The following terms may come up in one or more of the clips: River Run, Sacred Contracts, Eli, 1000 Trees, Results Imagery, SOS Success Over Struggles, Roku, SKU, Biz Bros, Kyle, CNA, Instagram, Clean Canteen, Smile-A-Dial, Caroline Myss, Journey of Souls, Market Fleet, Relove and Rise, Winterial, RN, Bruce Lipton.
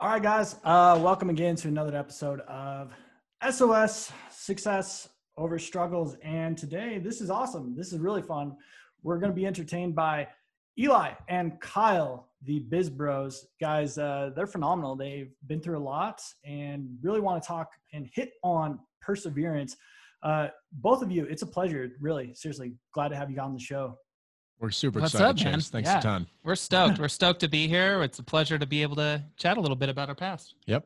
All right, guys, welcome again to another episode of SOS Success Over Struggles. And today, this is awesome. This is really fun. We're going to be entertained by Eli and Kyle, the Biz Bros. Guys, they're phenomenal. They've been through a lot and really want to talk and hit on perseverance. Both of you, it's a pleasure, really, seriously. Glad to have you on the show. We're super excited, Chase. Thanks a ton. We're stoked. We're stoked to be here. It's a pleasure to be able to chat a little bit about our past. Yep.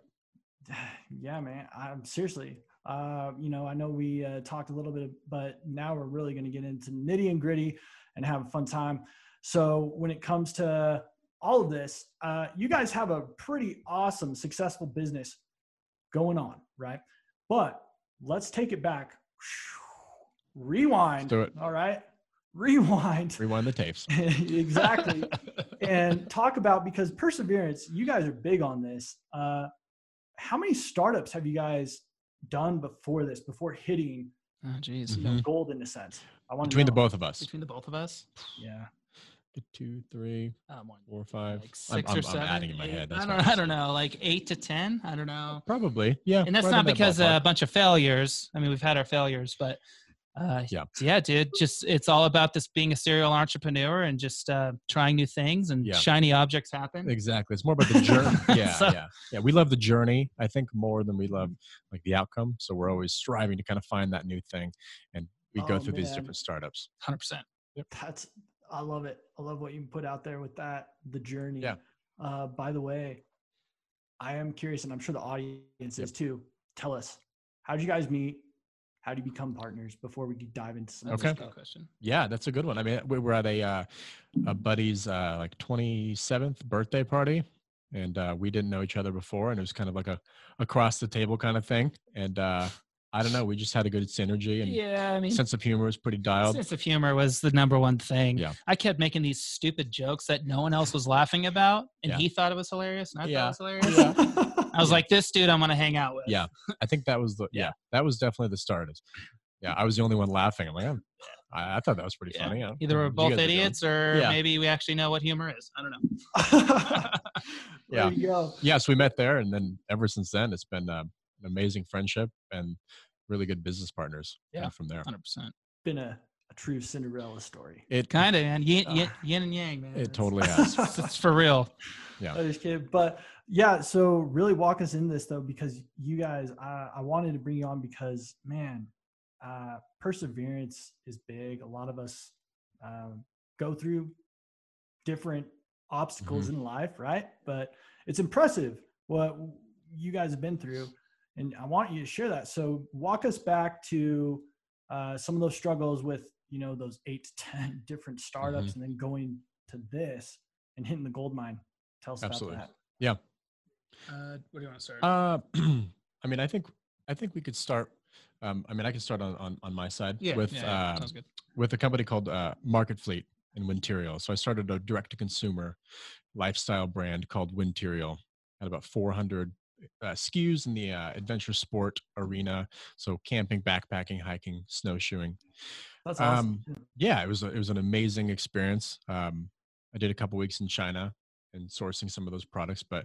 Yeah, man. Seriously. You know, I know we talked a little bit, but now we're really going to get into nitty and gritty and have a fun time. So when it comes to all of this, you guys have a pretty awesome, successful business going on, right? But let's take it back. Rewind. Let's do it. All right. Rewind the tapes. Exactly. And talk about, because perseverance, you guys are big on this. How many startups have you guys done before this, before hitting gold in a sense? I want between to know. Between the both of us. Yeah. 2, 3, 4, 5. Like 6 or 7. I'm adding in my head. I don't know. Like 8 to 10. I don't know. Probably. Yeah. And that's not because a bunch of failures. I mean, we've had our failures, but yeah, dude, just, it's all about this being a serial entrepreneur and just, trying new things and shiny objects happen. Exactly. It's more about the journey. Yeah. So, yeah. We love the journey, I think, more than we love like the outcome. So we're always striving to kind of find that new thing. And we go through these different startups. 100%. Yep. I love it. I love what you put out there with that, the journey. Yeah. By the way, I am curious, and I'm sure the audience is too. Tell us, how did you guys meet? How do you become partners before we dive into some other question? Yeah, that's a good one. I mean, we were at a buddy's like 27th birthday party, and we didn't know each other before. And it was kind of like a across the table kind of thing. And I don't know, we just had a good synergy, and sense of humor was pretty dialed. Sense of humor was the number one thing. Yeah. I kept making these stupid jokes that no one else was laughing about, and he thought it was hilarious, and I thought it was hilarious. Yeah. I was like, this dude I'm going to hang out with. Yeah. I think that was the, that was definitely the start. Yeah. I was the only one laughing. I'm like, I thought that was pretty funny. Yeah. Either we're both idiots or maybe we actually know what humor is. I don't know. So we met there. And then ever since then, it's been an amazing friendship and really good business partners from there. 100%. Been a true Cinderella story. It kind of, man. Yin and yang, man. It totally has. It's for real. Yeah. I just kidding. But so really walk us in this though, because you guys, I wanted to bring you on because, man, perseverance is big. A lot of us go through different obstacles in life, right? But it's impressive what you guys have been through, and I want you to share that. So walk us back to some of those struggles with, you know, those 8 to 10 different startups and then going to this and hitting the gold mine. Tell us about that. Yeah. What do you want to start? I mean, I think we could start. I mean, I can start on my side with a company called Market Fleet and Winterial. So I started a direct-to-consumer lifestyle brand called Winterial. Had about 400 SKUs in the adventure sport arena. So camping, backpacking, hiking, snowshoeing. That's awesome. Yeah, it was an amazing experience. I did a couple weeks in China and sourcing some of those products, but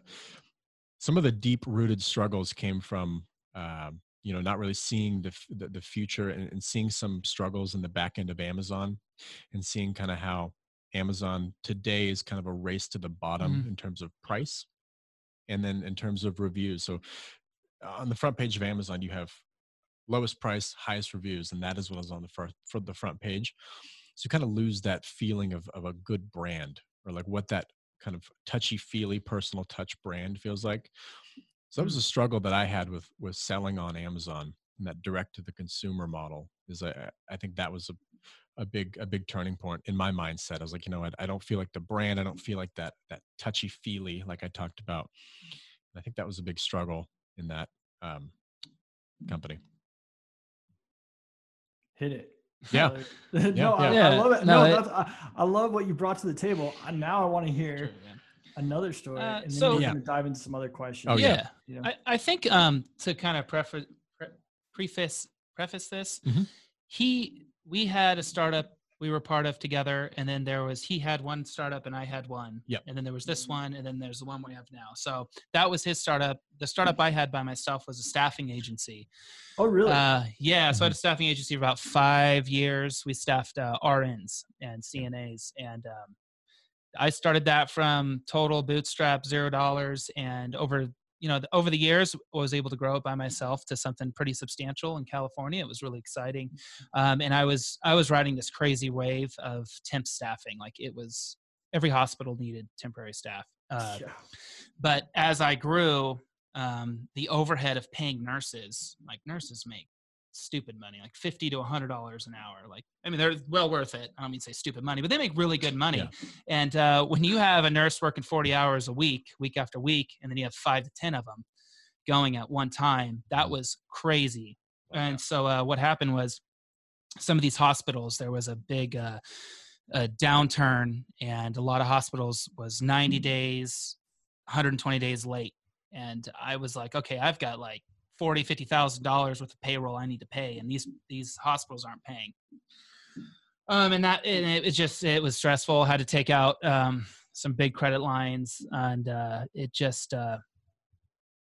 some of the deep-rooted struggles came from not really seeing the future and seeing some struggles in the back end of Amazon, and seeing kind of how Amazon today is kind of a race to the bottom in terms of price, and then in terms of reviews. So on the front page of Amazon, you have lowest price, highest reviews, and that is what is on the front page. So you kind of lose that feeling of a good brand, or like what that kind of touchy-feely personal touch brand feels like. So that was a struggle that I had with selling on Amazon, and that direct to the consumer model is, I think that was a big turning point in my mindset. I was like, you know, I don't feel like the brand. I don't feel like that touchy-feely, like I talked about. And I think that was a big struggle in that company. Hit it. Yeah. I love it. I love what you brought to the table. Now I want to hear another story, and then we're going to dive into some other questions. Oh, yeah. You know? I think to kind of preface this, we had a startup we were part of together. And then there was, he had one startup and I had one. Yep. And then there was this one. And then there's the one we have now. So that was his startup. The startup I had by myself was a staffing agency. Oh, really? Yeah. So I had a staffing agency for about 5 years. We staffed RNs and CNAs. And I started that from total bootstrap, $0. And over the years, I was able to grow it by myself to something pretty substantial in California. It was really exciting. And I was riding this crazy wave of temp staffing. Like, it was, every hospital needed temporary staff. But as I grew, the overhead of paying nurses, like, nurses make stupid money, like $50 to $100 an hour. Like, I mean, they're well worth it. I don't mean to say stupid money, but they make really good money. Yeah. And when you have a nurse working 40 hours a week, week after week, and then you have 5 to 10 of them going at one time, that was crazy. Wow. And so what happened was, some of these hospitals, there was a big a downturn, and a lot of hospitals was 90 days, 120 days late. And I was like, okay, I've got like $40,000-$50,000 worth of payroll I need to pay, and these hospitals aren't paying. It was stressful. Had to take out some big credit lines, and it just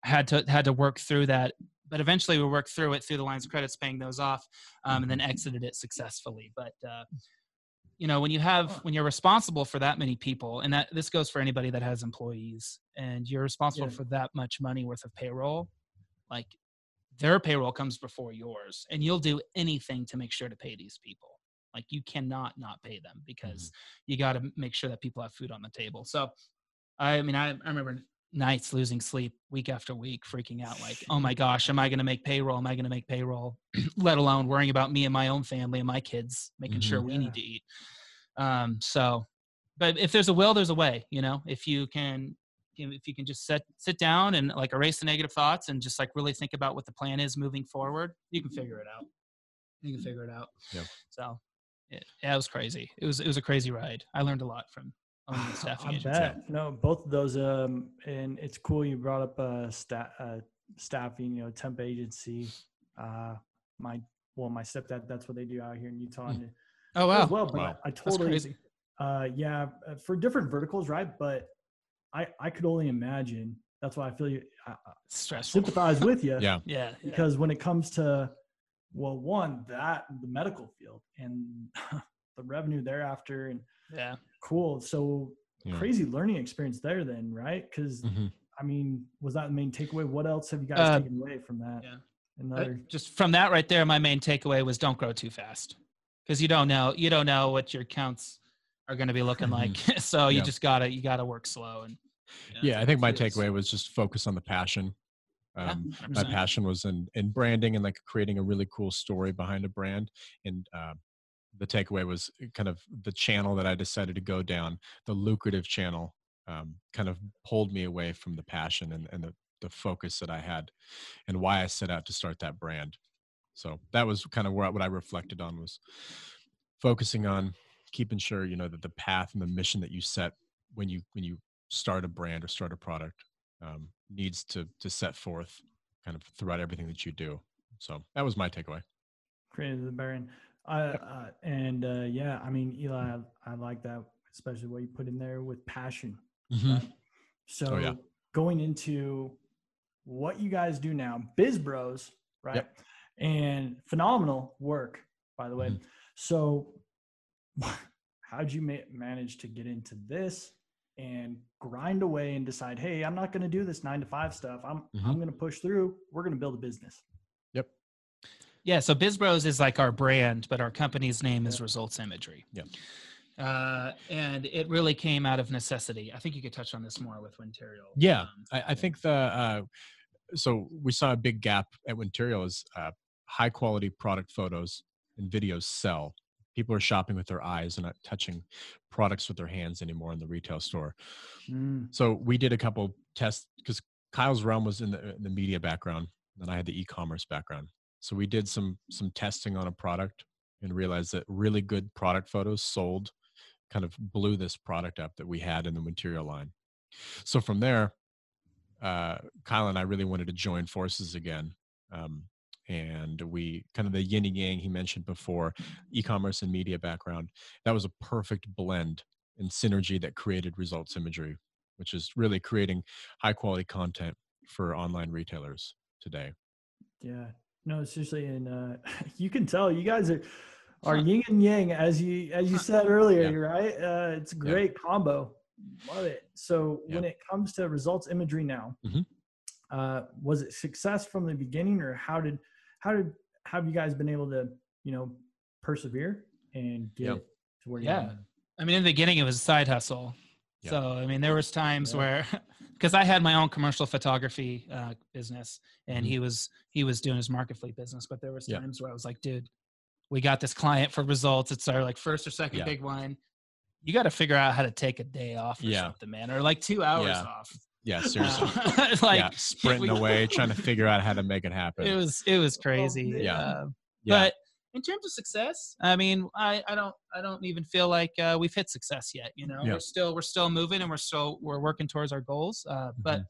had to work through that. But eventually, we worked through it through the lines of credits, paying those off, and then exited it successfully. But when you're responsible for that many people, and that this goes for anybody that has employees, and you're responsible for that much money worth of payroll. Like, their payroll comes before yours, and you'll do anything to make sure to pay these people. Like, you cannot not pay them, because you got to make sure that people have food on the table. So, I remember nights losing sleep week after week, freaking out like, oh my gosh, am I going to make payroll? Am I going to make payroll? Let alone worrying about me and my own family and my kids, making sure we need to eat. But if there's a will, there's a way, if you can just sit down and like erase the negative thoughts and just like really think about what the plan is moving forward, you can figure it out. Yeah. So it was crazy. It was a crazy ride. I learned a lot from owning the staffing agency. I bet. No, both of those. And it's cool. You brought up staffing, temp agency. My stepdad, that's what they do out here in Utah. Oh, wow. As well, but wow. I totally, that's crazy. For different verticals. Right. But I could only imagine. That's why I feel you. Stressful. Sympathize with you. Yeah. Because when it comes to, the medical field and the revenue thereafter, and cool. So crazy learning experience there then, right? Because was that the main takeaway? What else have you guys taken away from that? Yeah. Just from that right there, my main takeaway was don't grow too fast, because you don't know what your accounts are going to be looking like. So you just gotta work slow. And I think my takeaway was just focus on the passion. My passion was in branding and like creating a really cool story behind a brand. And the takeaway was kind of the channel that I decided to go down, the lucrative channel, kind of pulled me away from the passion and the focus that I had and why I set out to start that brand. So that was kind of what I reflected on, was focusing on keeping sure that the path and the mission that you set when you start a brand or start a product needs to set forth kind of throughout everything that you do. So that was my takeaway. Created the brand. Eli, I like that, especially what you put in there with passion. Right? So going into what you guys do now, Biz Bros, right? Yep. And phenomenal work, by the way. So how'd you manage to get into this and grind away and decide, hey, I'm not going to do this 9-to-5 stuff. I'm going to push through. We're going to build a business. Yep. Yeah. So Biz Bros is like our brand, but our company's name is Results Imagery. Yep. And it really came out of necessity. I think you could touch on this more with Winterial. Yeah. I think so we saw a big gap at Winterial is high quality product photos and videos sell. People are shopping with their eyes and not touching products with their hands anymore in the retail store. So we did a couple tests, because Kyle's realm was in the media background and I had the e-commerce background. So we did some testing on a product and realized that really good product photos sold, kind of blew this product up that we had in the material line. So from there, Kyle and I really wanted to join forces again. and we kind of the yin and yang he mentioned before, e-commerce and media background. That was a perfect blend and synergy that created Results Imagery, which is really creating high quality content for online retailers today. Yeah, no, seriously. And you can tell you guys are yin and yang, as you said earlier, yeah. Right? It's a great combo. Love it. So when it comes to Results Imagery now, was it success from the beginning, or how have you guys been able to, persevere and get to where you're at? I mean, in the beginning, it was a side hustle. Yeah. So, I mean, there was times where, because I had my own commercial photography business, and he was doing his Market Fleet business, but there was times where I was like, dude, we got this client for Results. It's our like first or second big one. You got to figure out how to take a day off or something, man, or like 2 hours off. Yeah, seriously. Sprinting away, trying to figure out how to make it happen. It was crazy. But in terms of success, I mean, I don't even feel like we've hit success yet. We're still moving, and we're working towards our goals. But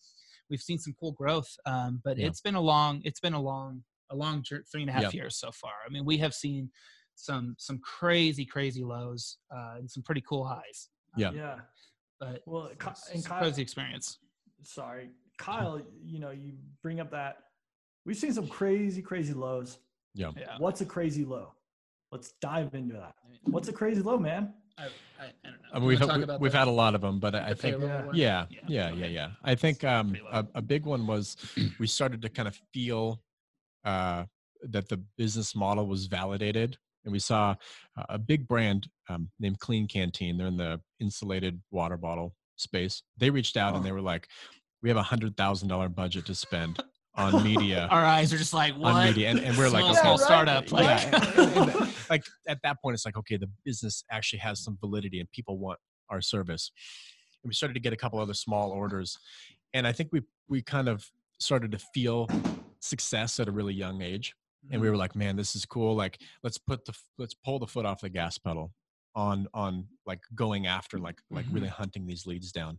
we've seen some cool growth. But it's been a long 3.5 years so far. I mean, we have seen some crazy lows and some pretty cool highs. But well, it's a crazy experience. Sorry, Kyle. You bring up that we've seen some crazy lows. Yeah. What's a crazy low? Let's dive into that. What's a crazy low, man? I don't know. I mean, we've had a lot of them, but I think I think a big one was we started to kind of feel that the business model was validated, and we saw a big brand named Clean Canteen. They're in the insulated water bottle space. They reached out and they were like, "We have $100,000 budget to spend." On media. Our eyes are just like, what? On media. And we're like, okay, startup. And like at that point, it's like, okay, the business actually has some validity and people want our service. And we started to get a couple other small orders. And I think we kind of started to feel success at a really young age. And we were like, man, this is cool. Like, let's pull the foot off the gas pedal on like going after, like really hunting these leads down.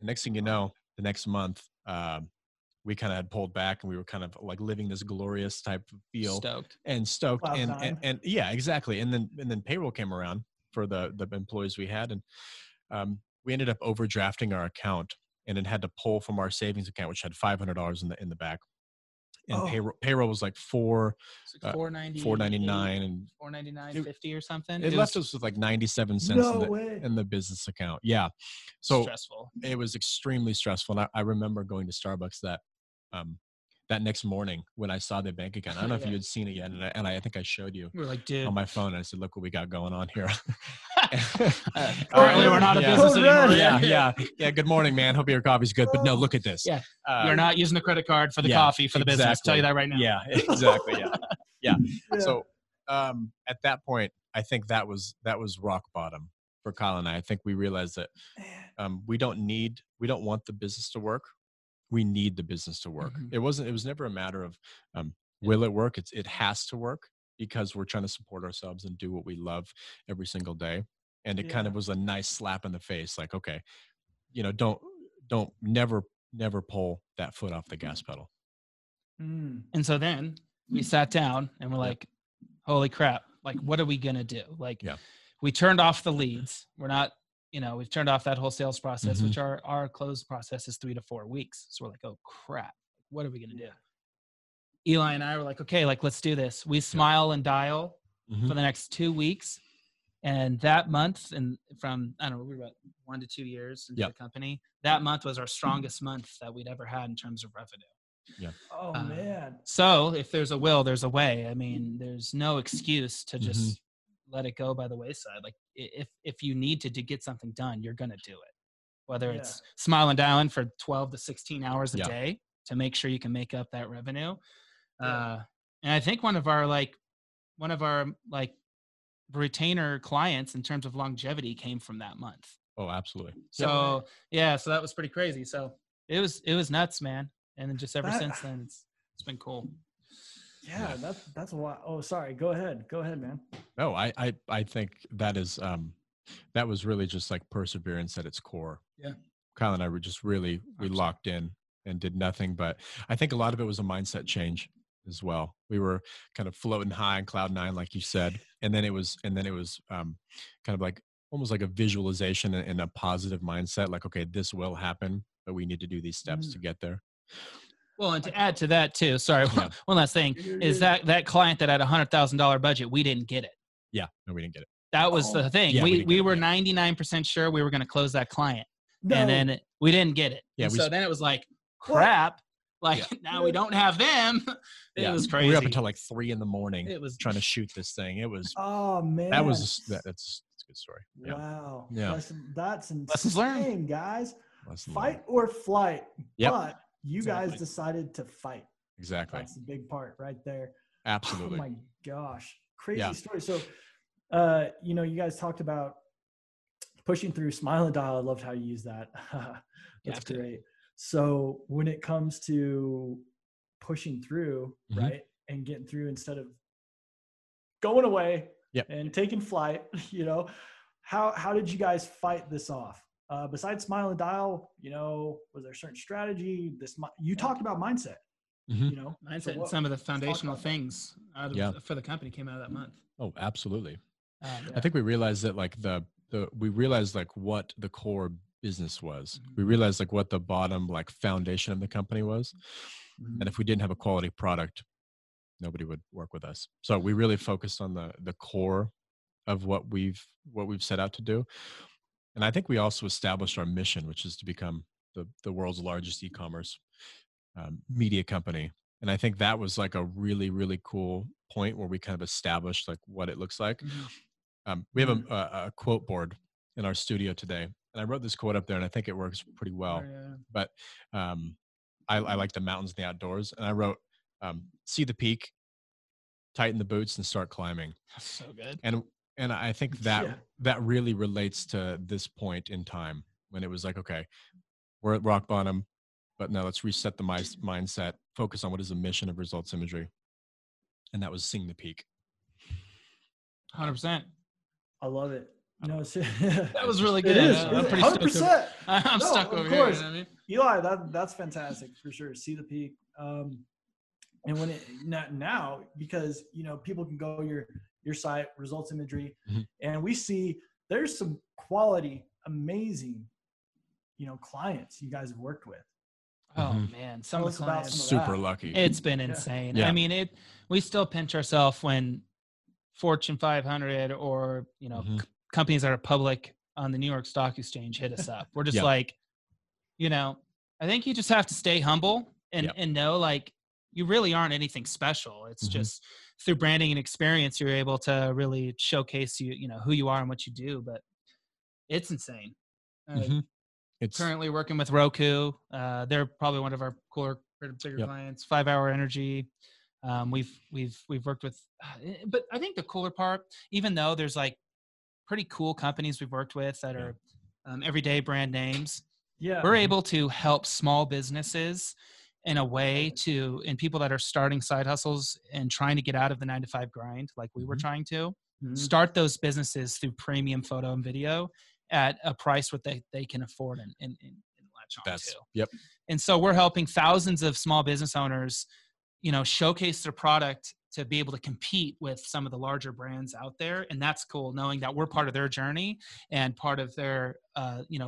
The next thing you know, the next month, we kind of had pulled back, and we were kind of like living this glorious type of feel, stoked, and yeah, exactly. And then payroll came around for the employees we had, and we ended up overdrafting our account, and then had to pull from our savings account, which had $500 in the back, and payroll was like $4.99 and $4.99.50 or something. It left us with like 97 cents in the business account. Yeah, so stressful. It was extremely stressful, and I remember going to Starbucks that next morning when I saw the bank account. I don't know if you had seen it yet, and I think I showed you. We were like, dude, on my phone. And I said, look what we got going on here. Currently, we're not a business anymore. Yeah. Good morning, man. Hope your coffee's good. But no, look at this. Yeah. You're not using the credit card for the coffee for the business. I'll tell you that right now. Yeah, exactly. Yeah. So at that point, I think that was rock bottom for Kyle and I. I think we realized that we don't want the business to work. We need the business to work. It was never a matter of, will it work? It has to work, because we're trying to support ourselves and do what we love every single day. And it kind of was a nice slap in the face. Like, okay, don't never pull that foot off the gas pedal. And so then we sat down and we're like, holy crap. Like, what are we going to do? Like we turned off the leads. We're not, we've turned off that whole sales process, which our close process is 3 to 4 weeks. So we're like, oh crap, what are we going to do? Eli and I were like, okay, like, let's do this. We smile and dial for the next 2 weeks. And that month, and from, I don't know, we were about 1 to 2 years into the company. That month was our strongest month that we'd ever had in terms of revenue. Yeah. Oh man. So if there's a will, there's a way. I mean, there's no excuse to just let it go by the wayside. Like, if you need to get something done, you're going to do it. Whether it's smiling down for 12 to 16 hours a day to make sure you can make up that revenue. And I think one of our retainer clients in terms of longevity came from that month. Oh, absolutely. So so that was pretty crazy. So it was nuts, man. And then just since then, it's been cool. Yeah, that's a lot. Oh, sorry. Go ahead, man. No, I think that is that was really just like perseverance at its core. Yeah. Kyle and I were just really locked in and did nothing, but I think a lot of it was a mindset change as well. We were kind of floating high on cloud nine, like you said. And then it was kind of like almost like a visualization and a positive mindset, like, okay, this will happen, but we need to do these steps to get there. Well, and to add to that too, sorry, one last thing is that client that had $100,000 budget, we didn't get it. Yeah. No, we didn't get it. That was the thing. Yeah, we were 99% sure we were going to close that client. No. And then we didn't get it. Yeah, so then it was like, crap. Like now we don't have them. It was crazy. We were up until like 3 a.m. It was trying to shoot this thing. It was, oh man, that's a good story. Yeah. Wow. Yeah. That's insane. Lessons learned, guys. Fight or flight. Yep. But you guys decided to fight. Exactly. That's the big part right there. Absolutely. Oh my gosh. Crazy story. So, you guys talked about pushing through Smile-A-Dial. I loved how you use that. That's great. So when it comes to pushing through, right, and getting through instead of going away and taking flight, how did you guys fight this off? Besides Smile-A-Dial, was there a certain strategy? You talked about mindset. Mindset, so and some of the foundational things for the company came out of that month. Oh, absolutely. I think we realized that what the core business was. We realized like what the bottom foundation of the company was. And if we didn't have a quality product, nobody would work with us. So we really focused on the core of what we've set out to do. And I think we also established our mission, which is to become the world's largest e-commerce media company. And I think that was like a really, really cool point where we kind of established like what it looks like. We have a quote board in our studio today, and I wrote this quote up there, and I think it works pretty well. But I like the mountains and the outdoors, and I wrote, "See the peak, tighten the boots, and start climbing." So good. And I think that that really relates to this point in time when it was like, okay, we're at rock bottom, but now let's reset the mindset, focus on what is the mission of Results Imagery, and that was seeing the peak. 100%. I love it. No, that was really good. It is. I'm pretty 100%. I'm stuck over here. You know what I mean? Eli, that's fantastic for sure. See the peak. And when it now, because people can go your site, Results Imagery, and we see there's some quality, amazing, clients you guys have worked with. Oh man, some of the clients super lucky. It's been insane. Yeah. I mean, we still pinch ourselves when Fortune 500 or companies that are public on the New York Stock Exchange hit us up. We're just like, I think you just have to stay humble and know like you really aren't anything special. It's just through branding and experience, you're able to really showcase who you are and what you do, but it's insane. It's currently working with Roku. They're probably one of our cooler, bigger clients, 5 Hour Energy. We've worked with, but I think the cooler part, even though there's like pretty cool companies we've worked with that are everyday brand names, we're able to help small businesses in a way and people that are starting side hustles and trying to get out of the 9-to-5 grind, like we were trying to start those businesses through premium photo and video at a price what they can afford and latch on to. Yep. And so we're helping thousands of small business owners, showcase their product to be able to compete with some of the larger brands out there. And that's cool knowing that we're part of their journey and part of their,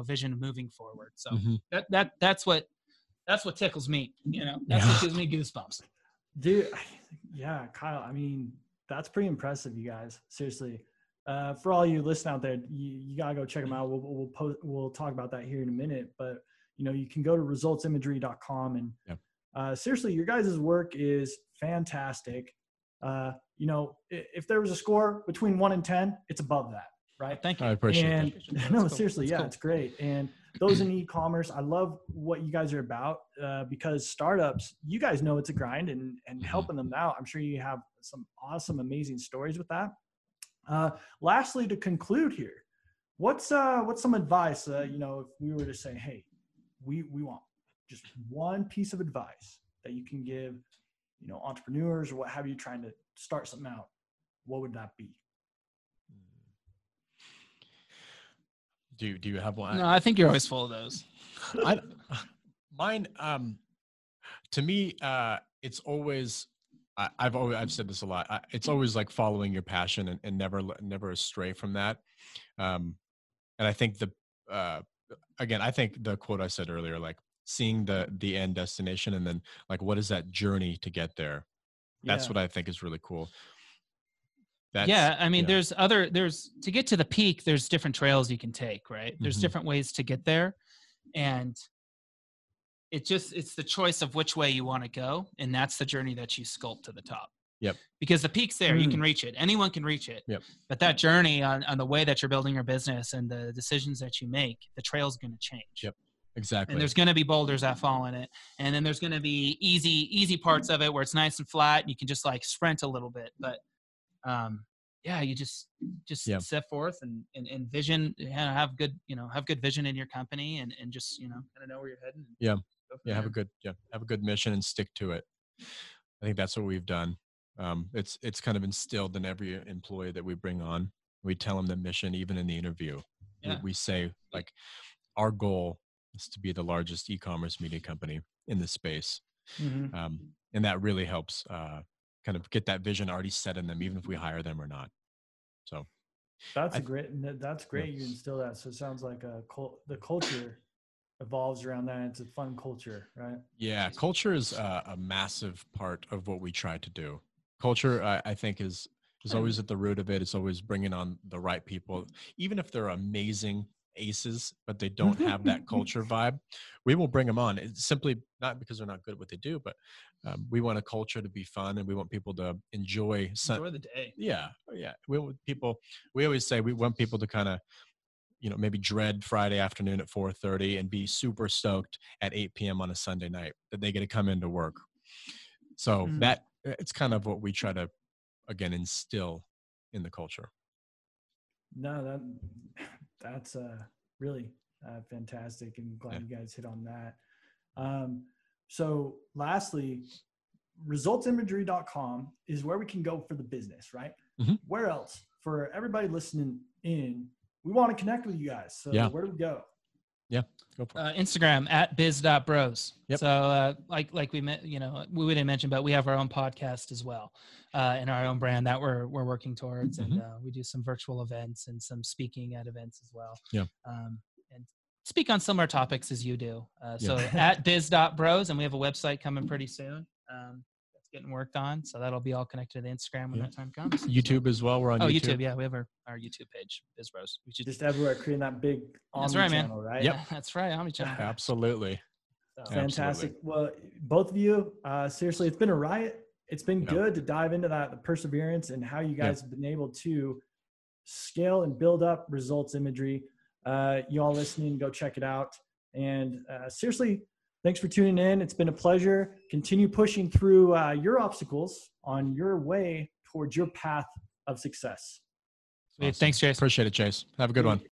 vision moving forward. So that's what tickles me, that's what gives me goosebumps. Dude. Yeah. Kyle, I mean, that's pretty impressive. You guys, seriously, for all you listening out there, you gotta go check them out. We'll talk about that here in a minute, but you can go to resultsimagery.com and seriously, your guys' work is fantastic. If there was a score between 1 and 10, it's above that, right? Thank you. I appreciate that. No, seriously. Cool. It's great. And those in e-commerce, I love what you guys are about, because startups, you guys know it's a grind and helping them out. I'm sure you have some awesome, amazing stories with that. Lastly, to conclude here, what's some advice, if we were to say, hey, we want just one piece of advice that you can give, entrepreneurs or what have you trying to start something out, what would that be? Do you have one? No, I think you're always full of those. Mine, to me, it's always I've said this a lot. It's always like following your passion and never astray from that. And I think the quote I said earlier, like seeing the end destination and then like, what is that journey to get there? That's what I think is really cool. There's to get to the peak, there's different trails you can take, right? There's different ways to get there. And it's the choice of which way you want to go. And that's the journey that you sculpt to the top. Yep. Because the peak's there, you can reach it. Anyone can reach it. Yep. But that journey on the way that you're building your business and the decisions that you make, the trail's going to change. Yep. Exactly. And there's going to be boulders that fall in it. And then there's going to be easy parts of it where it's nice and flat and you can just like sprint a little bit. But you just set forth and vision, have good vision in your company and just, kind of know where you're heading. Yeah. Have a good mission and stick to it. I think that's what we've done. It's kind of instilled in every employee that we bring on. We tell them the mission, even in the interview. Yeah. We say like, our goal is to be the largest e-commerce media company in this space. Mm-hmm. And that really helps, kind of get that vision already set in them, even if we hire them or not. So that's great. Yeah. You instill that. So it sounds like the culture evolves around that. It's a fun culture, right? Yeah. Culture is a massive part of what we try to do. Culture, I think is always at the root of it. It's always bringing on the right people, even if they're amazing aces, but they don't have that culture vibe. We will bring them on. It's simply not because they're not good at what they do, but we want a culture to be fun, and we want people to enjoy the day. Yeah, yeah. We always say we want people to kind of, maybe dread Friday afternoon at 4:30 and be super stoked at 8 p.m. on a Sunday night that they get to come into work. So that it's kind of what we try to again instill in the culture. No, that's really fantastic, and glad you guys hit on that. So lastly, resultsimagery.com is where we can go for the business, right? Mm-hmm. Where else? For everybody listening in, we want to connect with you guys. So where do we go? Yeah, go for it. Instagram @biz.bros. Yep. So like we met, we didn't mention, but we have our own podcast as well, and our own brand that we're working towards, and we do some virtual events and some speaking at events as well. Yeah. And speak on similar topics as you do. So @biz.bros, and we have a website coming pretty soon. That's getting worked on, so that'll be all connected to the Instagram when that time comes. YouTube as well. We're on YouTube. Yeah, we have our YouTube page, Biz Bros. We should just everywhere creating that big omni-channel, right? Yep. That's right, omni-channel. Absolutely. So. Fantastic. Absolutely. Well, both of you, seriously, it's been a riot. It's been good to dive into that, the perseverance and how you guys have been able to scale and build up Results Imagery. You all listening, go check it out. And seriously, thanks for tuning in. It's been a pleasure. Continue pushing through your obstacles on your way towards your path of success. Awesome. Thanks, Chase. Appreciate it, Chase. Have a good one.